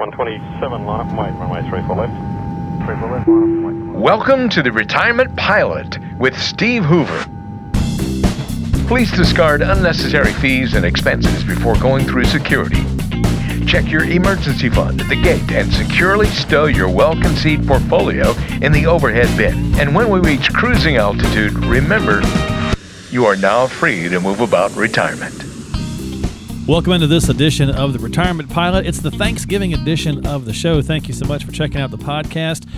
127, line up point, runway 34 left. 34 left, line up point. Welcome to The Retirement Pilot with Steve Hoover. Please discard unnecessary fees and expenses before going through security. Check your emergency fund at the gate and securely stow your well-conceived portfolio in the overhead bin. And when we reach cruising altitude, remember, you are now free to move about retirement. Welcome into this edition of The Retirement Pilot. It's the Thanksgiving edition of the show. Thank you so much for checking out the podcast.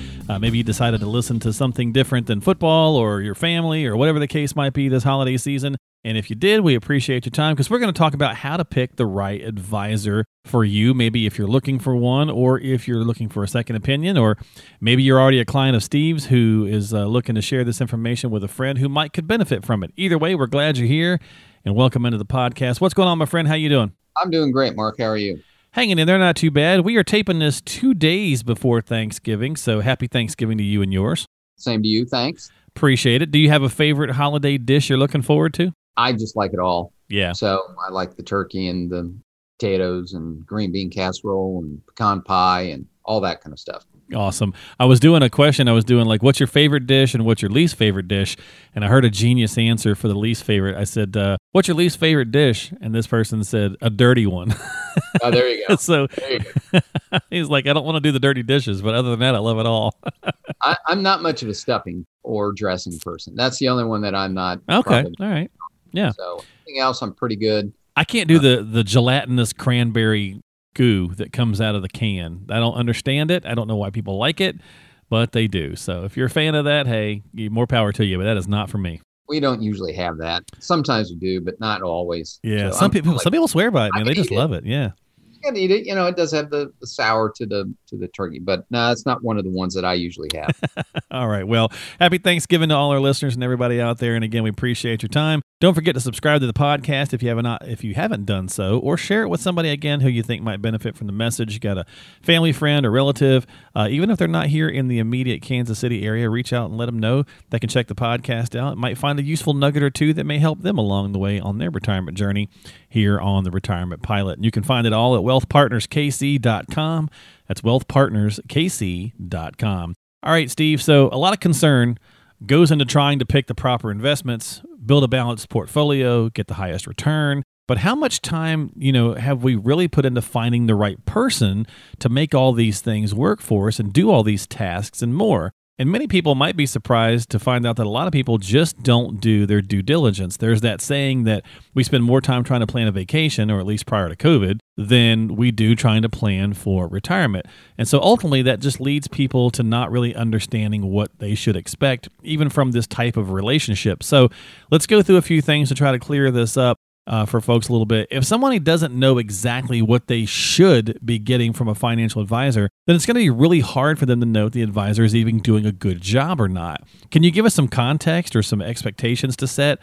Maybe you decided to listen to something different than football or your family or whatever the case might be this holiday season. And if you did, we appreciate your time because we're going to talk about how to pick the right advisor for you. Maybe if you're looking for one, or if you're looking for a second opinion, or maybe you're already a client of Steve's who is looking to share this information with a friend who might could benefit from it. Either way, we're glad you're here and welcome into the podcast. What's going on, my friend? How you doing? I'm doing great, Mark. How are you? Hanging in there, not too bad. We are taping this 2 days before Thanksgiving, so happy Thanksgiving to you and yours. Same to you. Thanks. Appreciate it. Do you have a favorite holiday dish you're looking forward to? I just like it all. Yeah. So I like the turkey and the potatoes and green bean casserole and pecan pie and all that kind of stuff. Awesome. I was doing a question. I was doing like, what's your favorite dish and what's your least favorite dish? And I heard a genius answer for the least favorite. I said, what's your least favorite dish? And this person said, a dirty one. Oh, there you go. So there you go. He's like, I don't want to do the dirty dishes, but other than that, I love it all. I'm not much of a stuffing or dressing person. That's the only one that I'm not. Okay. All right. Yeah. So anything else, I'm pretty good. I can't do the gelatinous cranberry goo that comes out of the can. I don't understand it. I don't know why people like it, but they do. So if you're a fan of that, hey, more power to you, but that is not for me. We don't usually have that. Sometimes we do, but not always. Yeah. So some people swear by it, man. They just love it. Yeah. You can eat it. You know, it does have the sour to the turkey, but no, it's not one of the ones that I usually have. All right. Well, happy Thanksgiving to all our listeners and everybody out there. And again, we appreciate your time. Don't forget to subscribe to the podcast if you haven't done so, or share it with somebody again who you think might benefit from the message. You got a family friend or relative, even if they're not here in the immediate Kansas City area, reach out and let them know they can check the podcast out. Might find a useful nugget or two that may help them along the way on their retirement journey here on The Retirement Pilot. And you can find it all at WealthPartnersKC.com. That's WealthPartnersKC.com. All right, Steve. So a lot of concern goes into trying to pick the proper investments, build a balanced portfolio, get the highest return. But how much time, have we really put into finding the right person to make all these things work for us and do all these tasks and more? And many people might be surprised to find out that a lot of people just don't do their due diligence. There's that saying that we spend more time trying to plan a vacation, or at least prior to COVID, than we do trying to plan for retirement. And so ultimately that just leads people to not really understanding what they should expect, even from this type of relationship. So let's go through a few things to try to clear this up for folks a little bit. If somebody doesn't know exactly what they should be getting from a financial advisor, then it's going to be really hard for them to know if the advisor is even doing a good job or not. Can you give us some context or some expectations to set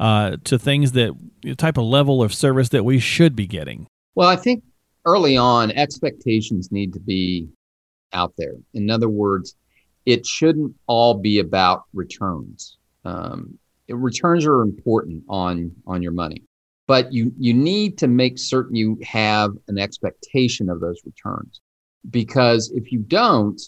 to things that the type of level of service that we should be getting? Well, I think early on, expectations need to be out there. In other words, it shouldn't all be about returns. Returns are important on your money. But you need to make certain you have an expectation of those returns, because if you don't,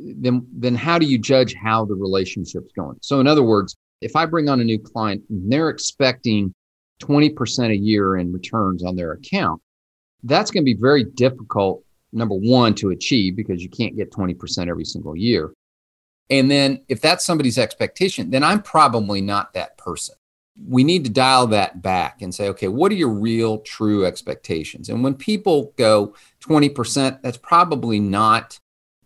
then how do you judge how the relationship's going? So in other words, if I bring on a new client and they're expecting 20% a year in returns on their account, that's going to be very difficult, number one, to achieve, because you can't get 20% every single year. And then if that's somebody's expectation, then I'm probably not that person. We need to dial that back and say, okay, what are your real, true expectations? And when people go 20%, that's probably not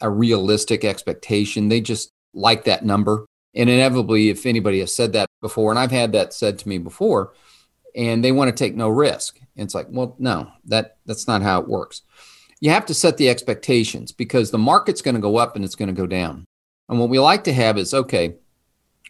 a realistic expectation. They just like that number. And inevitably, if anybody has said that before, and I've had that said to me before, and they want to take no risk. And it's like, well, no, that's not how it works. You have to set the expectations, because the market's going to go up and it's going to go down. And what we like to have is, okay,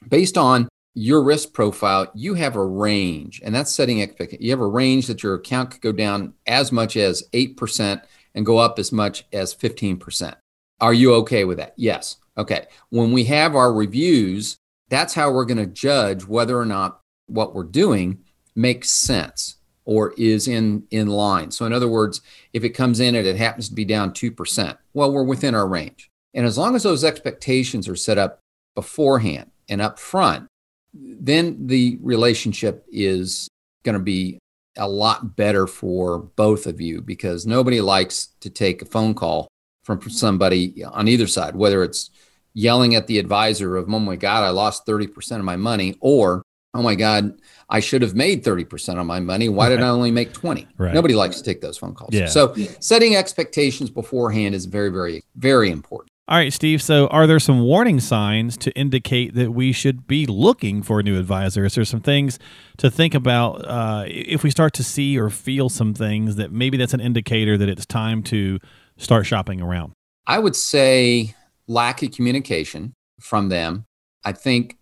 based on your risk profile, you have a range, and that's setting expectations. You have a range that your account could go down as much as 8% and go up as much as 15%. Are you okay with that? Yes. Okay. When we have our reviews, that's how we're going to judge whether or not what we're doing makes sense. or is in line. So in other words, if it comes in and it happens to be down 2%, well, we're within our range. And as long as those expectations are set up beforehand and up front, then the relationship is going to be a lot better for both of you, because nobody likes to take a phone call from somebody on either side, whether it's yelling at the advisor of, oh my God, I lost 30% of my money, or, oh my God, I should have made 30% of my money. Why did I only make 20? Right. Nobody likes to take those phone calls. Yeah. So setting expectations beforehand is very, very, very important. All right, Steve. So are there some warning signs to indicate that we should be looking for a new advisor? Is there some things to think about if we start to see or feel some things that maybe that's an indicator that it's time to start shopping around? I would say lack of communication from them. I think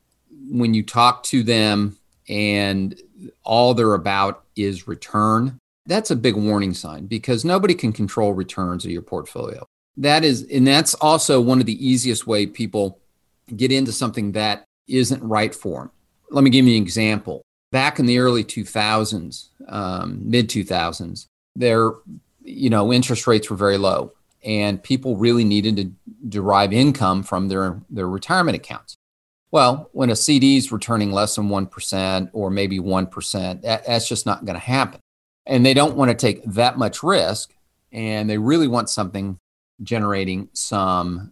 when you talk to them and all they're about is return, that's a big warning sign, because nobody can control returns of your portfolio. That is, and that's also one of the easiest way people get into something that isn't right for them. Let me give you an example. Back in the early 2000s, mid 2000s, interest rates were very low, and people really needed to derive income from their retirement accounts. Well, when a CD is returning less than 1% or maybe 1%, that's just not going to happen. And they don't want to take that much risk, and they really want something generating some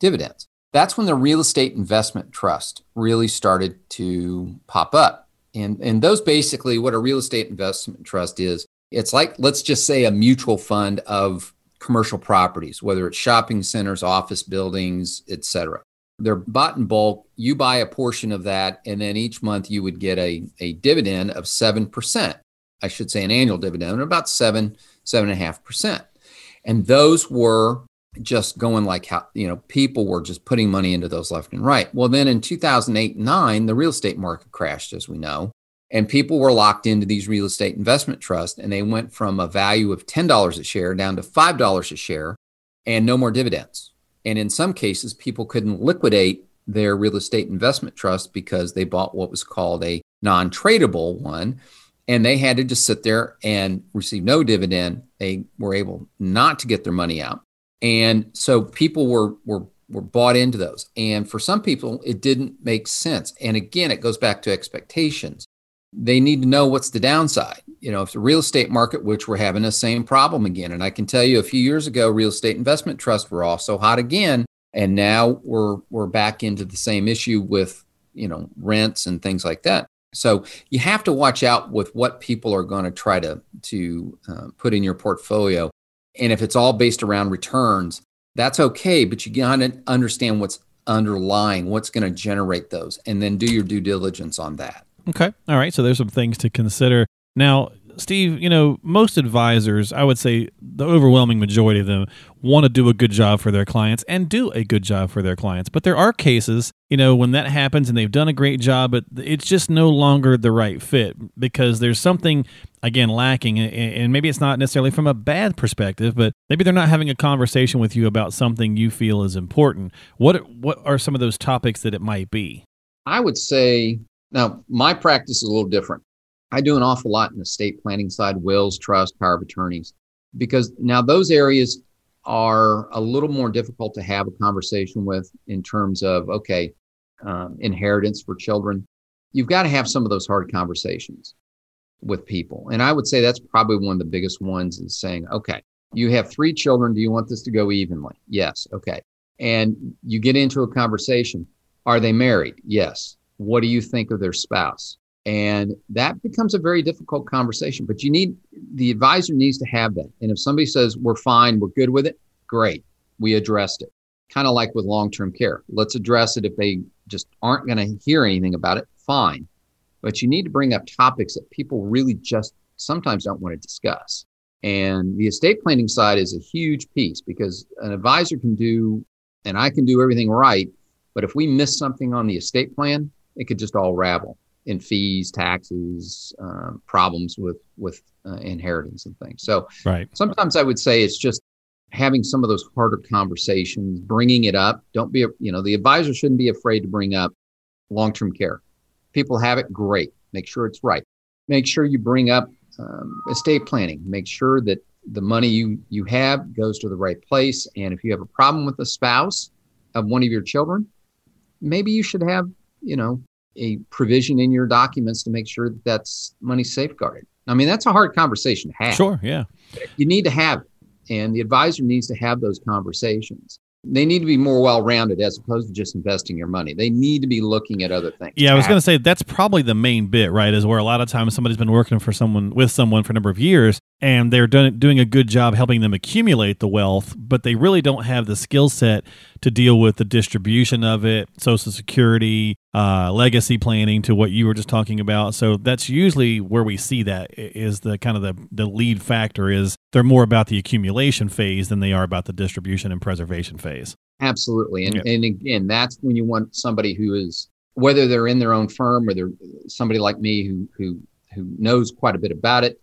dividends. That's when the real estate investment trust really started to pop up. And those basically what a real estate investment trust is, it's like, let's just say a mutual fund of commercial properties, whether it's shopping centers, office buildings, et cetera. They're bought in bulk. You buy a portion of that, and then each month you would get a dividend of 7%. I should say an annual dividend of about 7.5%. And those were just going like, people were just putting money into those left and right. Well, then in 2008 and 2009, the real estate market crashed, as we know, and people were locked into these real estate investment trusts, and they went from a value of $10 a share down to $5 a share and no more dividends. And in some cases, people couldn't liquidate their real estate investment trust because they bought what was called a non-tradable one, and they had to just sit there and receive no dividend. They were able not to get their money out. And so people were bought into those. And for some people, it didn't make sense. And again, it goes back to expectations. They need to know what's the downside. If the real estate market, which we're having the same problem again. And I can tell you a few years ago, real estate investment trusts were also hot again. And now we're back into the same issue with, rents and things like that. So you have to watch out with what people are going to try to put in your portfolio. And if it's all based around returns, that's okay. But you got to understand what's underlying, what's going to generate those, and then do your due diligence on that. Okay. All right. So there's some things to consider. Now, Steve, most advisors, I would say the overwhelming majority of them want to do a good job for their clients and do a good job for their clients. But there are cases, when that happens and they've done a great job, but it's just no longer the right fit because there's something, again, lacking. And maybe it's not necessarily from a bad perspective, but maybe they're not having a conversation with you about something you feel is important. What are some of those topics that it might be? I would say, now, my practice is a little different. I do an awful lot in the estate planning side, wills, trust, power of attorneys, because now those areas are a little more difficult to have a conversation with in terms of, inheritance for children. You've got to have some of those hard conversations with people. And I would say that's probably one of the biggest ones is saying, okay, you have 3 children. Do you want this to go evenly? Yes. Okay. And you get into a conversation. Are they married? Yes. What do you think of their spouse? And that becomes a very difficult conversation, but the advisor needs to have that. And if somebody says, we're fine, we're good with it, great, we addressed it. Kind of like with long-term care. Let's address it. If they just aren't going to hear anything about it, fine. But you need to bring up topics that people really just sometimes don't want to discuss. And the estate planning side is a huge piece because an advisor can do, and I can do everything right, but if we miss something on the estate plan, it could just all ravel. In fees, taxes, problems with inheritance and things. So right. Sometimes I would say it's just having some of those harder conversations, bringing it up. Don't be, the advisor shouldn't be afraid to bring up long-term care. People have it, great. Make sure it's right. Make sure you bring up estate planning. Make sure that the money you have goes to the right place. And if you have a problem with the spouse of one of your children, maybe you should have, a provision in your documents to make sure that that's money safeguarded. I mean, that's a hard conversation to have. Sure, yeah. You need to have it. And the advisor needs to have those conversations. They need to be more well-rounded as opposed to just investing your money. They need to be looking at other things. Yeah, I was going to say that's probably the main bit, right? Is where a lot of times somebody's been working with someone for a number of years, and they're doing a good job helping them accumulate the wealth, but they really don't have the skill set to deal with the distribution of it, Social Security, legacy planning, to what you were just talking about. So that's usually where we see that is the kind of the lead factor is they're more about the accumulation phase than they are about the distribution and preservation phase. Absolutely. And again, that's when you want somebody who is, whether they're in their own firm or they're somebody like me who knows quite a bit about it,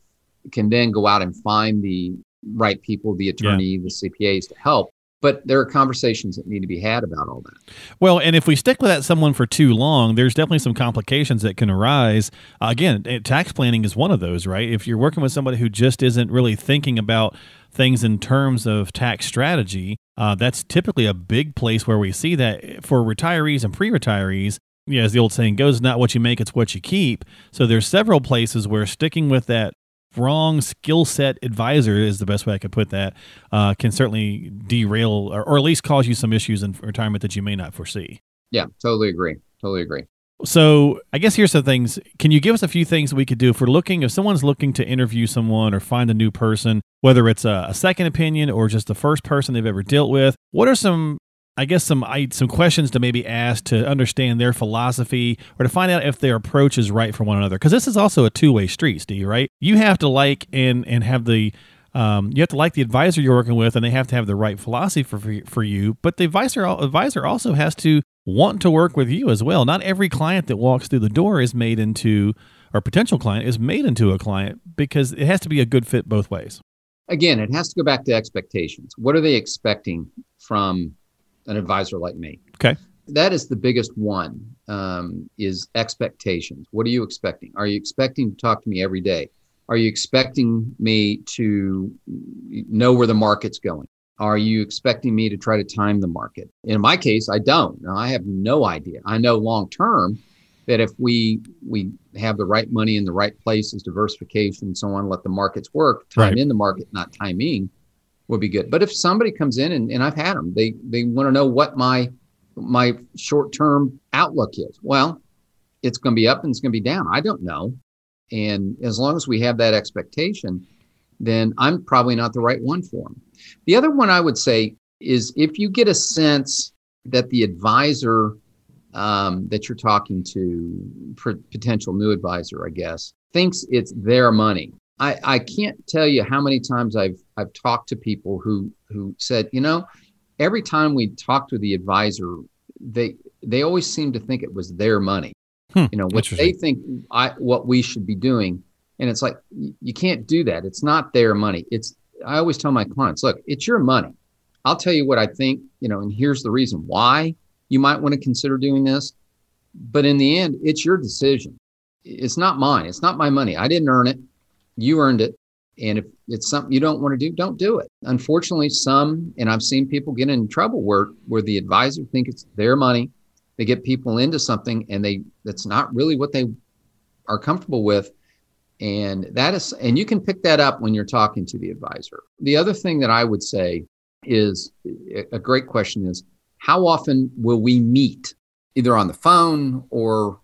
can then go out and find the right people, the attorney, the CPAs to help. But there are conversations that need to be had about all that. Well, and if we stick with that someone for too long, there's definitely some complications that can arise. Again, tax planning is one of those, right? If you're working with somebody who just isn't really thinking about things in terms of tax strategy, that's typically a big place where we see that for retirees and pre-retirees. Yeah, as the old saying goes, not what you make, it's what you keep. So there's several places where sticking with that wrong skill set advisor is the best way I could put that, can certainly derail or at least cause you some issues in retirement that you may not foresee. Yeah, totally agree. So I guess here's some things. Can you give us a few things we could do if someone's looking to interview someone or find a new person, whether it's a second opinion or just the first person they've ever dealt with? What are some questions to maybe ask to understand their philosophy or to find out if their approach is right for one another? Because this is also a two-way street, Steve, right? You have to like and have the you have to like the advisor you're working with, and they have to have the right philosophy for you. But the advisor also has to want to work with you as well. Not every client that walks through the door is made into a client, because it has to be a good fit both ways. Again, it has to go back to expectations. What are they expecting from an advisor like me? Okay. That is the biggest one, is expectations. What are you expecting? Are you expecting to talk to me every day? Are you expecting me to know where the market's going? Are you expecting me to try to time the market? In my case, I don't. Now, I have no idea. I know long-term that if we have the right money in the right places, diversification, so on, let the markets work, time right in the market, not timing, would be good. But if somebody comes in and I've had them, they want to know what my short-term outlook is. Well, it's going to be up and it's going to be down. I don't know. And as long as we have that expectation, then I'm probably not the right one for them. The other one I would say is if you get a sense that the advisor that you're talking to, potential new advisor, I guess, thinks it's their money. I can't tell you how many times I've talked to people who said, every time we talked to the advisor, they always seemed to think it was their money. What they think what we should be doing. And it's like, you can't do that. It's not their money. I always tell my clients, look, it's your money. I'll tell you what I think, and here's the reason why you might want to consider doing this. But in the end, it's your decision. It's not mine. It's not my money. I didn't earn it. You earned it. And if it's something you don't want to do, don't do it. Unfortunately, and I've seen people get in trouble where the advisor think it's their money. They get people into something and that's not really what they are comfortable with. And and you can pick that up when you're talking to the advisor. The other thing that I would say is a great question is, how often will we meet, either on the phone or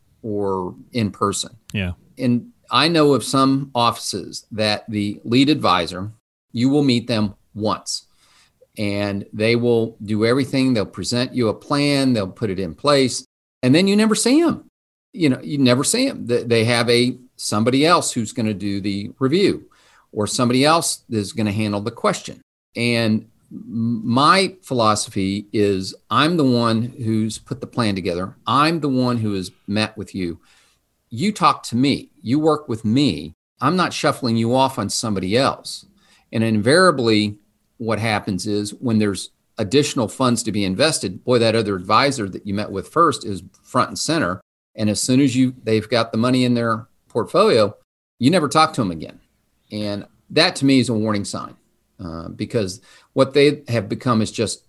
in person? Yeah. And I know of some offices that the lead advisor, you will meet them once and they will do everything. They'll present you a plan. They'll put it in place. And then you never see them. You never see them. They have somebody else who's going to do the review, or somebody else is going to handle the question. And my philosophy is I'm the one who's put the plan together. I'm the one who has met with you. You talk to me, you work with me. I'm not shuffling you off on somebody else. And invariably what happens is when there's additional funds to be invested, boy, that other advisor that you met with first is front and center. And as soon as they've got the money in their portfolio, you never talk to them again. And that to me is a warning sign because what they have become is just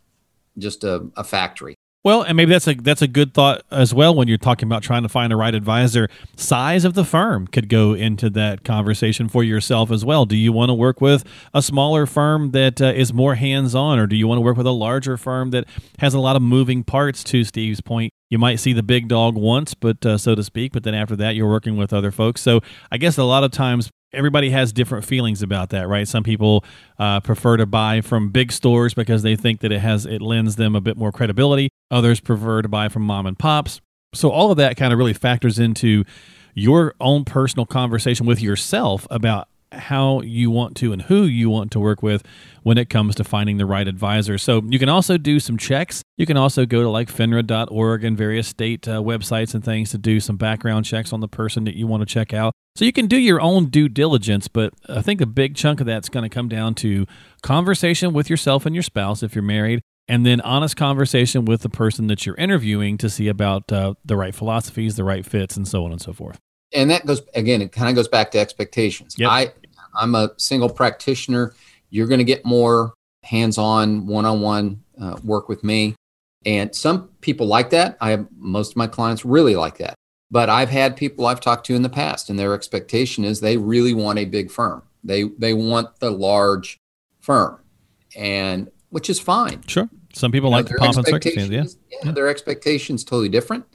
a factory. Well, and maybe that's a good thought as well when you're talking about trying to find the right advisor. Size of the firm could go into that conversation for yourself as well. Do you want to work with a smaller firm that is more hands-on, or do you want to work with a larger firm that has a lot of moving parts, to Steve's point? You might see the big dog once, but so to speak, but then after that, you're working with other folks. So I guess a lot of times everybody has different feelings about that, right? Some people prefer to buy from big stores because they think that it lends them a bit more credibility. Others prefer to buy from mom and pops. So all of that kind of really factors into your own personal conversation with yourself about how you want to and who you want to work with when it comes to finding the right advisor. So you can also do some checks. You can also go to like FINRA.org and various state websites and things to do some background checks on the person that you want to check out. So you can do your own due diligence, but I think a big chunk of that's going to come down to conversation with yourself and your spouse if you're married, and then honest conversation with the person that you're interviewing to see about the right philosophies, the right fits, and so on and so forth. And that goes, again, it kind of goes back to expectations. Yep. I'm a single practitioner. You're going to get more hands-on, one-on-one work with me. And some people like that. Most of my clients really like that. But I've had people I've talked to in the past, and their expectation is they really want a big firm. They want the large firm, and which is fine. Sure. Some people like the pomp and circumstance. Yeah, their expectations totally different.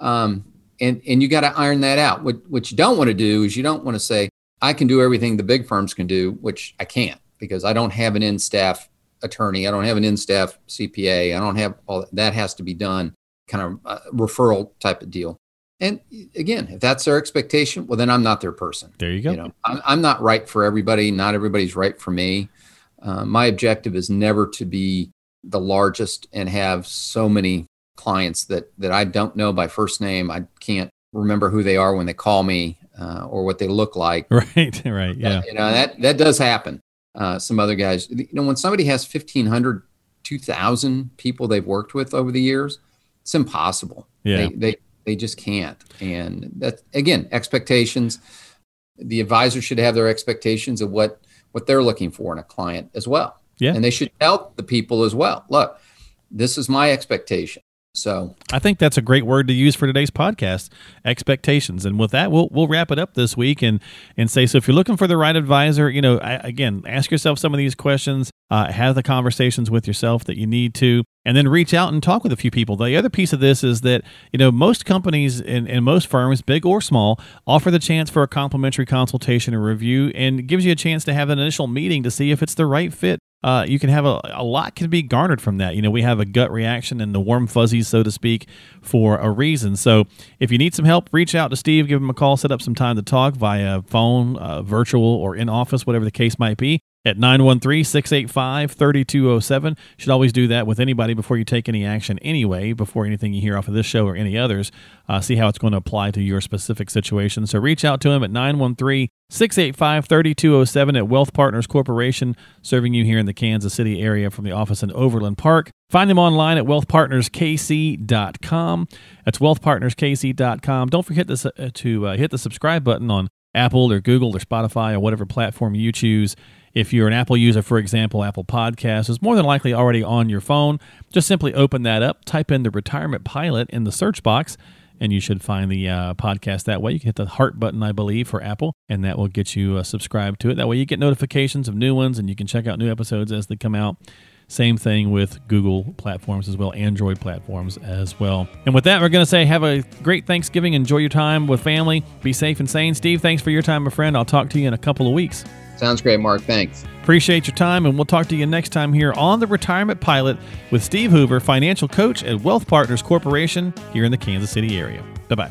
And you got to iron that out. What you don't want to do is you don't want to say, I can do everything the big firms can do, which I can't because I don't have an in-staff attorney. I don't have an in-staff CPA. I don't have all that has to be done, kind of referral type of deal. And again, if that's their expectation, well, then I'm not their person. There you go. You know, I'm not right for everybody. Not everybody's right for me. My objective is never to be the largest and have so many clients that I don't know by first name. I can't remember who they are when they call me. Or what they look like. Right, yeah. You know, that does happen. Some other guys, you know, when somebody has 1,500, 2,000 people they've worked with over the years, it's impossible. Yeah. They just can't. And that's, again, expectations. The advisor should have their expectations of what they're looking for in a client as well. Yeah. And they should help the people as well. Look, this is my expectation. So I think that's a great word to use for today's podcast, expectations. And with that, we'll wrap it up this week and say, so if you're looking for the right advisor, you know, again, ask yourself some of these questions, have the conversations with yourself that you need to, and then reach out and talk with a few people. The other piece of this is that, you know, most companies and most firms, big or small, offer the chance for a complimentary consultation or review and gives you a chance to have an initial meeting to see if it's the right fit. You can have a lot can be garnered from that. You know, we have a gut reaction and the warm fuzzies, so to speak, for a reason. So if you need some help, reach out to Steve, give him a call, set up some time to talk via phone, virtual, or in office, whatever the case might be, at 913-685-3207. Should always do that with anybody before you take any action anyway, before anything you hear off of this show or any others. See how it's going to apply to your specific situation. So reach out to him at 913-685-3207 at Wealth Partners Corporation, serving you here in the Kansas City area from the office in Overland Park. Find them online at WealthPartnersKC.com. That's WealthPartnersKC.com. Don't forget to hit the subscribe button on Apple or Google or Spotify or whatever platform you choose. If you're an Apple user, for example, Apple Podcasts is more than likely already on your phone. Just simply open that up, type in The Retirement Pilot in the search box, and you should find the podcast that way. You can hit the heart button, I believe, for Apple, and that will get you subscribed to it. That way you get notifications of new ones, and you can check out new episodes as they come out. Same thing with Google platforms as well, Android platforms as well. And with that, we're going to say have a great Thanksgiving. Enjoy your time with family. Be safe and sane. Steve, thanks for your time, my friend. I'll talk to you in a couple of weeks. Sounds great, Mark. Thanks. Appreciate your time, and we'll talk to you next time here on The Retirement Pilot with Steve Hoover, financial coach at Wealth Partners Corporation here in the Kansas City area. Bye-bye.